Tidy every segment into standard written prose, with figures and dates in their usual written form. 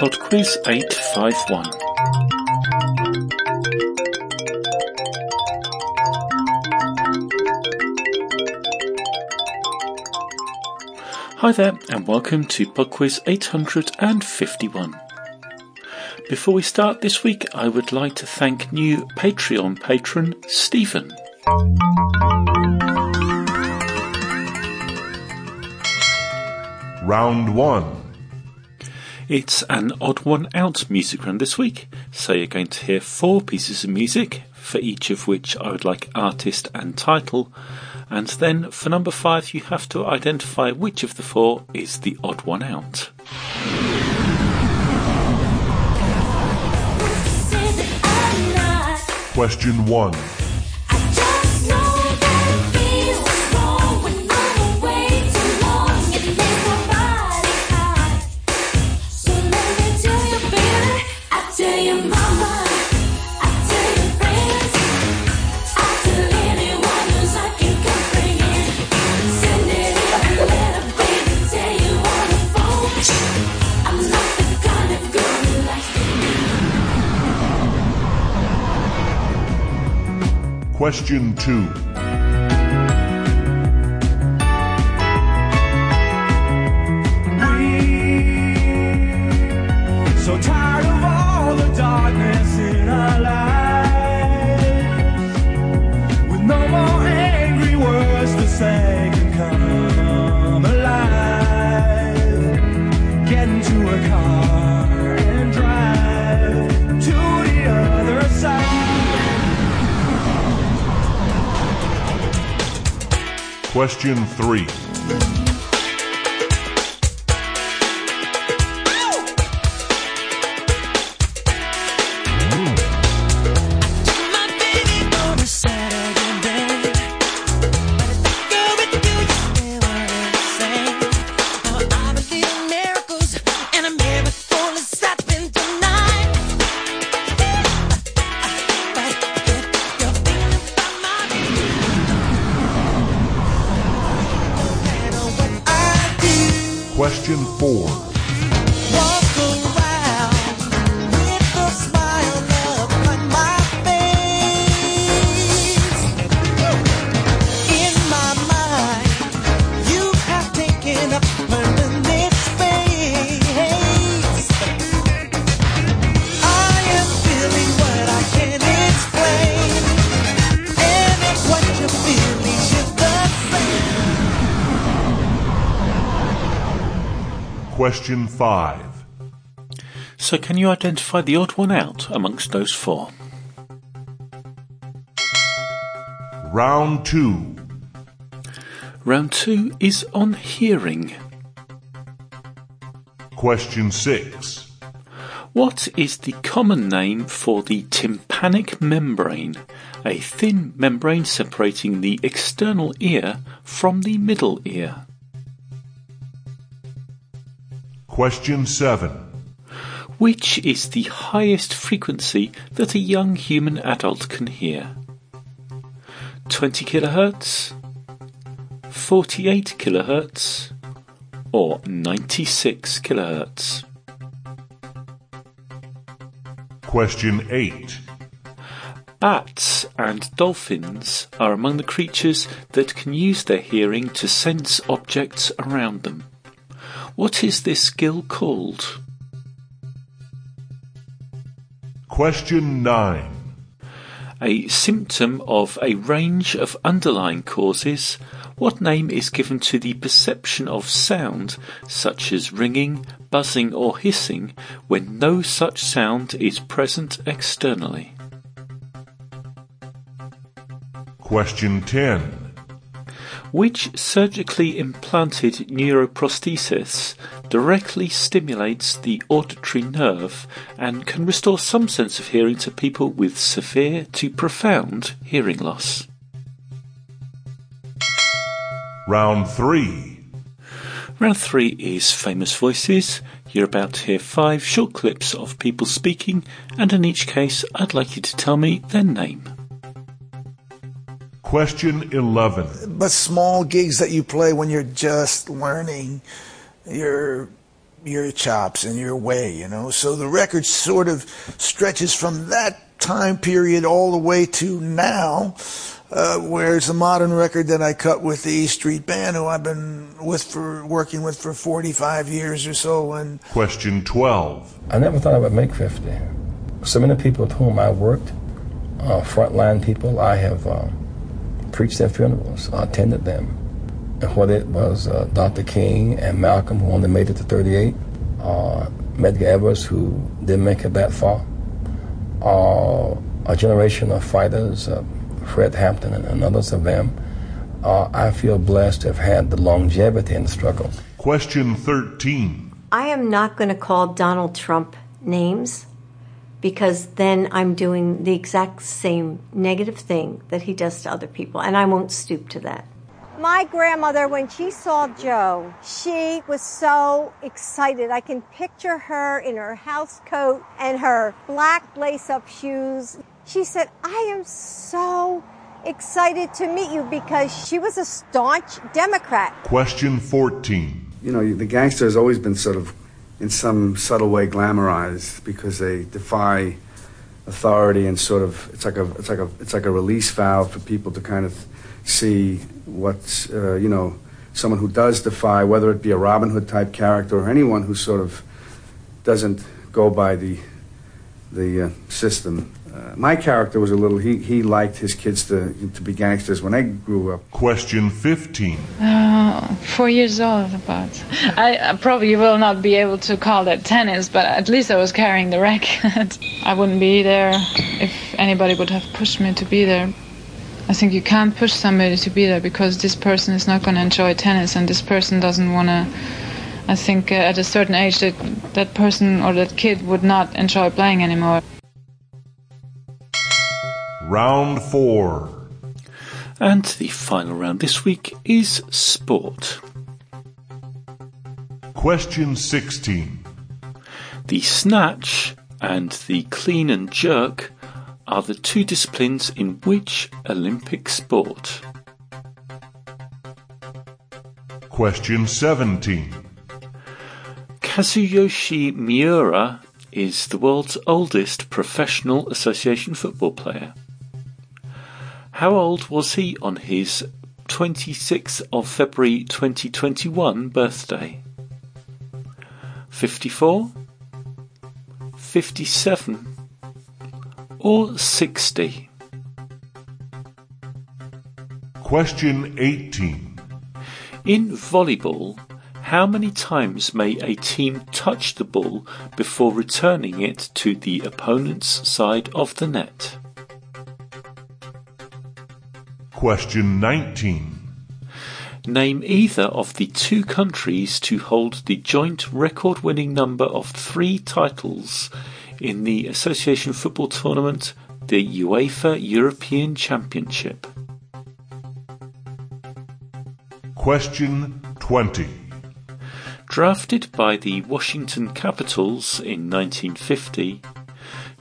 Podquiz 851. Hi there, and welcome to Podquiz 851. Before we start this week, I would like to thank new Patreon patron Stephen. Round 1. It's an odd one out music round this week, so you're going to hear 4 pieces of music, for each of which I would like artist and title, and then for number 5 you have to identify which of the 4 is the odd one out. Question 1. Question 2. So tired of all the darkness in our lives, with no more angry words to say can come alive. Get into a car and drive to the other side. Question 3. Question 4. Question 5. So can you identify the odd one out amongst those 4? Round 2. Round 2 is on hearing. Question 6. What is the common name for the tympanic membrane, a thin membrane separating the external ear from the middle ear? Question 7. Which is the highest frequency that a young human adult can hear? 20 kilohertz, 48 kilohertz, or 96 kilohertz? Question 8. Bats and dolphins are among the creatures that can use their hearing to sense objects around them. What is this skill called? Question 9. A symptom of a range of underlying causes, what name is given to the perception of sound, such as ringing, buzzing or hissing, when no such sound is present externally? Question 10. Which surgically implanted neuroprosthesis directly stimulates the auditory nerve and can restore some sense of hearing to people with severe to profound hearing loss? Round 3. Round 3 is Famous Voices. You're about to hear 5 short clips of people speaking, and in each case I'd like you to tell me their name. Question 11. But small gigs that you play when you're just learning your your chops and your way, you know. So the record sort of stretches from that time period all the way to now, where it's a modern record that I cut with the E Street Band, who I've been with working with for 45 years or so. And question 12. I never thought I would make 50. So many people with whom I worked, frontline people, I have preached their funerals, attended them. And whether it was Dr. King and Malcolm, who only made it to 38, Medgar Evers, who didn't make it that far, a generation of fighters, Fred Hampton and others of them, I feel blessed to have had the longevity in the struggle. Question 13. I am not going to call Donald Trump names, because then I'm doing the exact same negative thing that he does to other people, and I won't stoop to that. My grandmother, when she saw Joe, she was so excited. I can picture her in her house coat and her black lace-up shoes. She said, I am so excited to meet you, because she was a staunch Democrat. Question 14. You know, the gangster has always been sort of, in some subtle way, glamorized, because they defy authority and sort of, it's like a release valve for people to kind of see what's, you know, someone who does defy, whether it be a Robin Hood type character or anyone who sort of doesn't go by the system. My character was a little, he liked his kids to be gangsters when I grew up. Question 15. 4 years old, about. I probably will not be able to call that tennis, but at least I was carrying the racket. I wouldn't be there if anybody would have pushed me to be there. I think you can't push somebody to be there, because this person is not going to enjoy tennis, and this person doesn't want to. I think at a certain age that person or that kid would not enjoy playing anymore. Round 4. And the final round this week is sport. Question 16. The snatch and the clean and jerk are the two disciplines in which Olympic sport? Question 17. Kazuyoshi Miura is the world's oldest professional association football player. How old was he on his 26th of February 2021 birthday? 54, 57, or 60? Question 18. In volleyball, how many times may a team touch the ball before returning it to the opponent's side of the net? Question 19. Name either of the two countries to hold the joint record-winning number of 3 titles in the association football tournament, the UEFA European Championship. Question 20. Drafted by the Washington Capitals in 1950,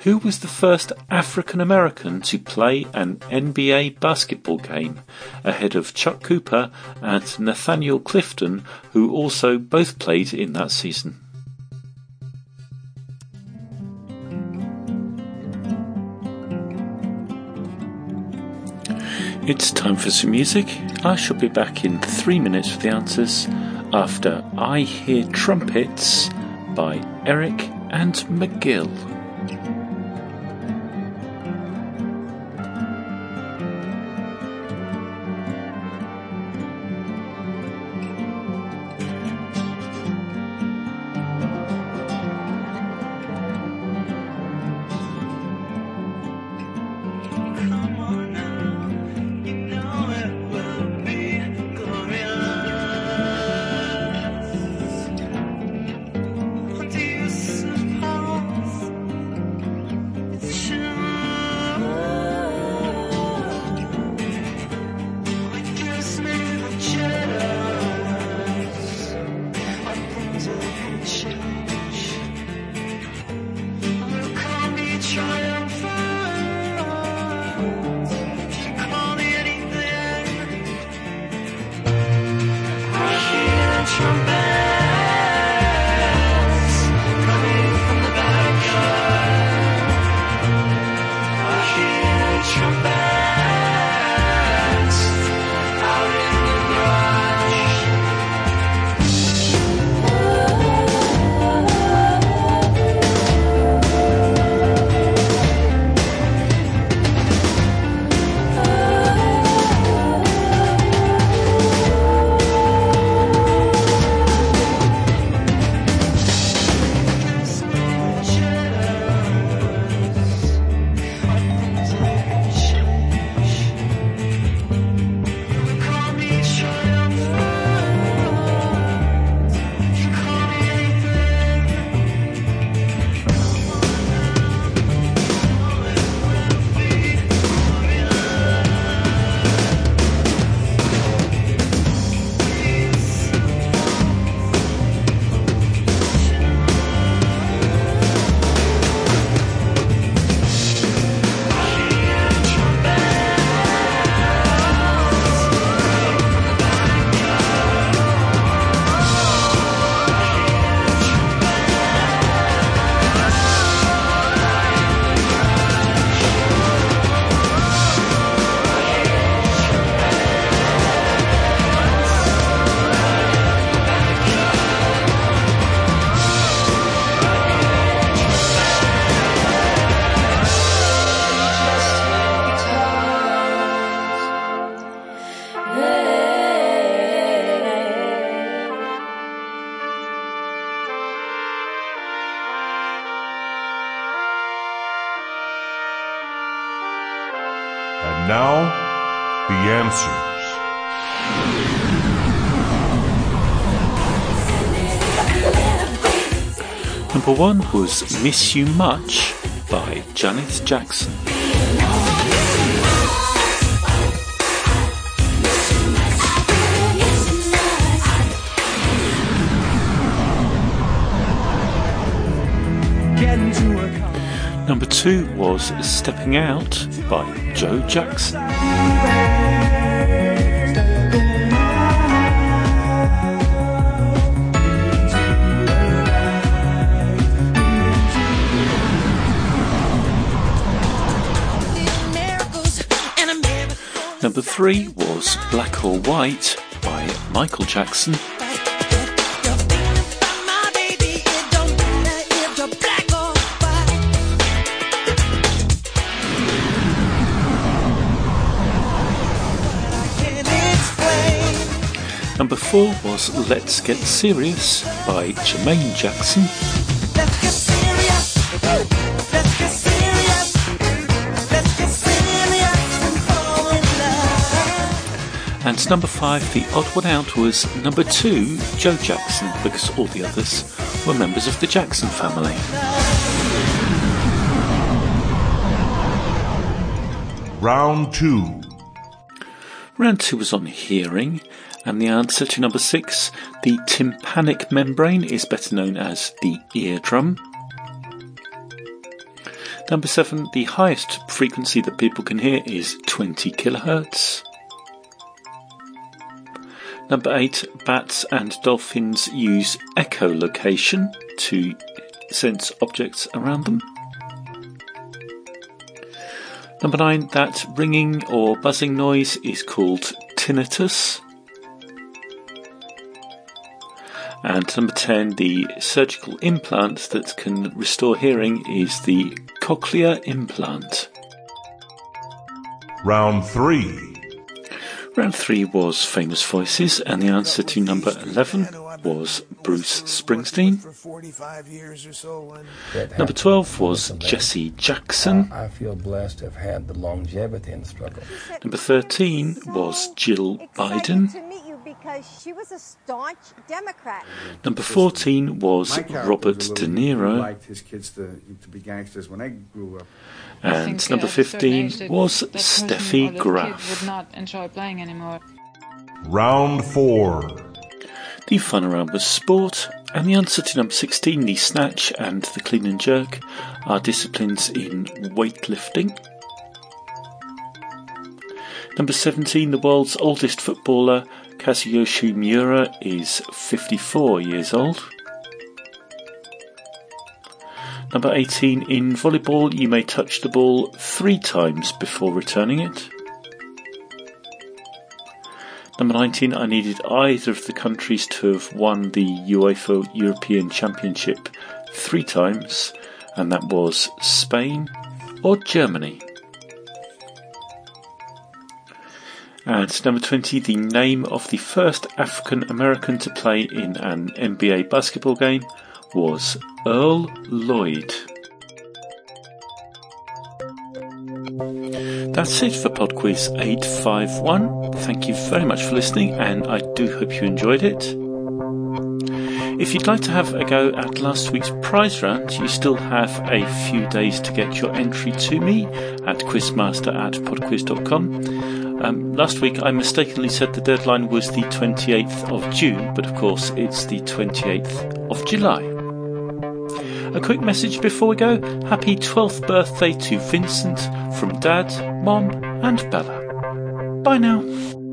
who was the first African-American to play an NBA basketball game, ahead of Chuck Cooper and Nathaniel Clifton, who also both played in that season? It's time for some music. I shall be back in 3 minutes for the answers after I Hear Trumpets by Eric and McGill. now, the answers. Number one was Miss You Much by Janet Jackson. Number two was Stepping Out by Joe Jackson. Number three was Black or White by Michael Jackson. Number four was Let's Get Serious by Jermaine Jackson. And number five, the odd one out, was number two, Joe Jackson, because all the others were members of the Jackson family. Round two. Round two was on hearing. And the answer to number six, the tympanic membrane, is better known as the eardrum. Number seven, the highest frequency that people can hear is 20 kilohertz. Number eight, bats and dolphins use echolocation to sense objects around them. Number nine, that ringing or buzzing noise is called tinnitus. And number 10, the surgical implant that can restore hearing is the cochlear implant. Round 3. Round 3 was Famous Voices, and the answer to number 11 was Bruce Springsteen. Number 12 was Jesse Jackson. I feel blessed to have had the longevity in the struggle. Number 13 was Jill Biden. Because she was a staunch Democrat. Number 14 was Robert De Niro. Liked his kids to be gangsters when I grew up. And number 15 was Steffi Graf. Would not enjoy playing anymore. Round 4. The final round was sport, and the answer to number 16, the snatch and the clean and jerk, are disciplines in weightlifting. Number 17, the world's oldest footballer, Kazuyoshi Miura, is 54 years old. Number 18, in volleyball you may touch the ball 3 times before returning it. Number 19, I needed either of the countries to have won the UEFA European Championship 3 times, and that was Spain or Germany. And number 20, the name of the first African-American to play in an NBA basketball game was Earl Lloyd. That's it for Podquiz 851. Thank you very much for listening, and I do hope you enjoyed it. If you'd like to have a go at last week's prize round, you still have a few days to get your entry to me at quizmaster@podquiz.com. Last week I mistakenly said the deadline was the 28th of June, but of course it's the 28th of July. A quick message before we go. Happy 12th birthday to Vincent from Dad, Mom and Bella. Bye now.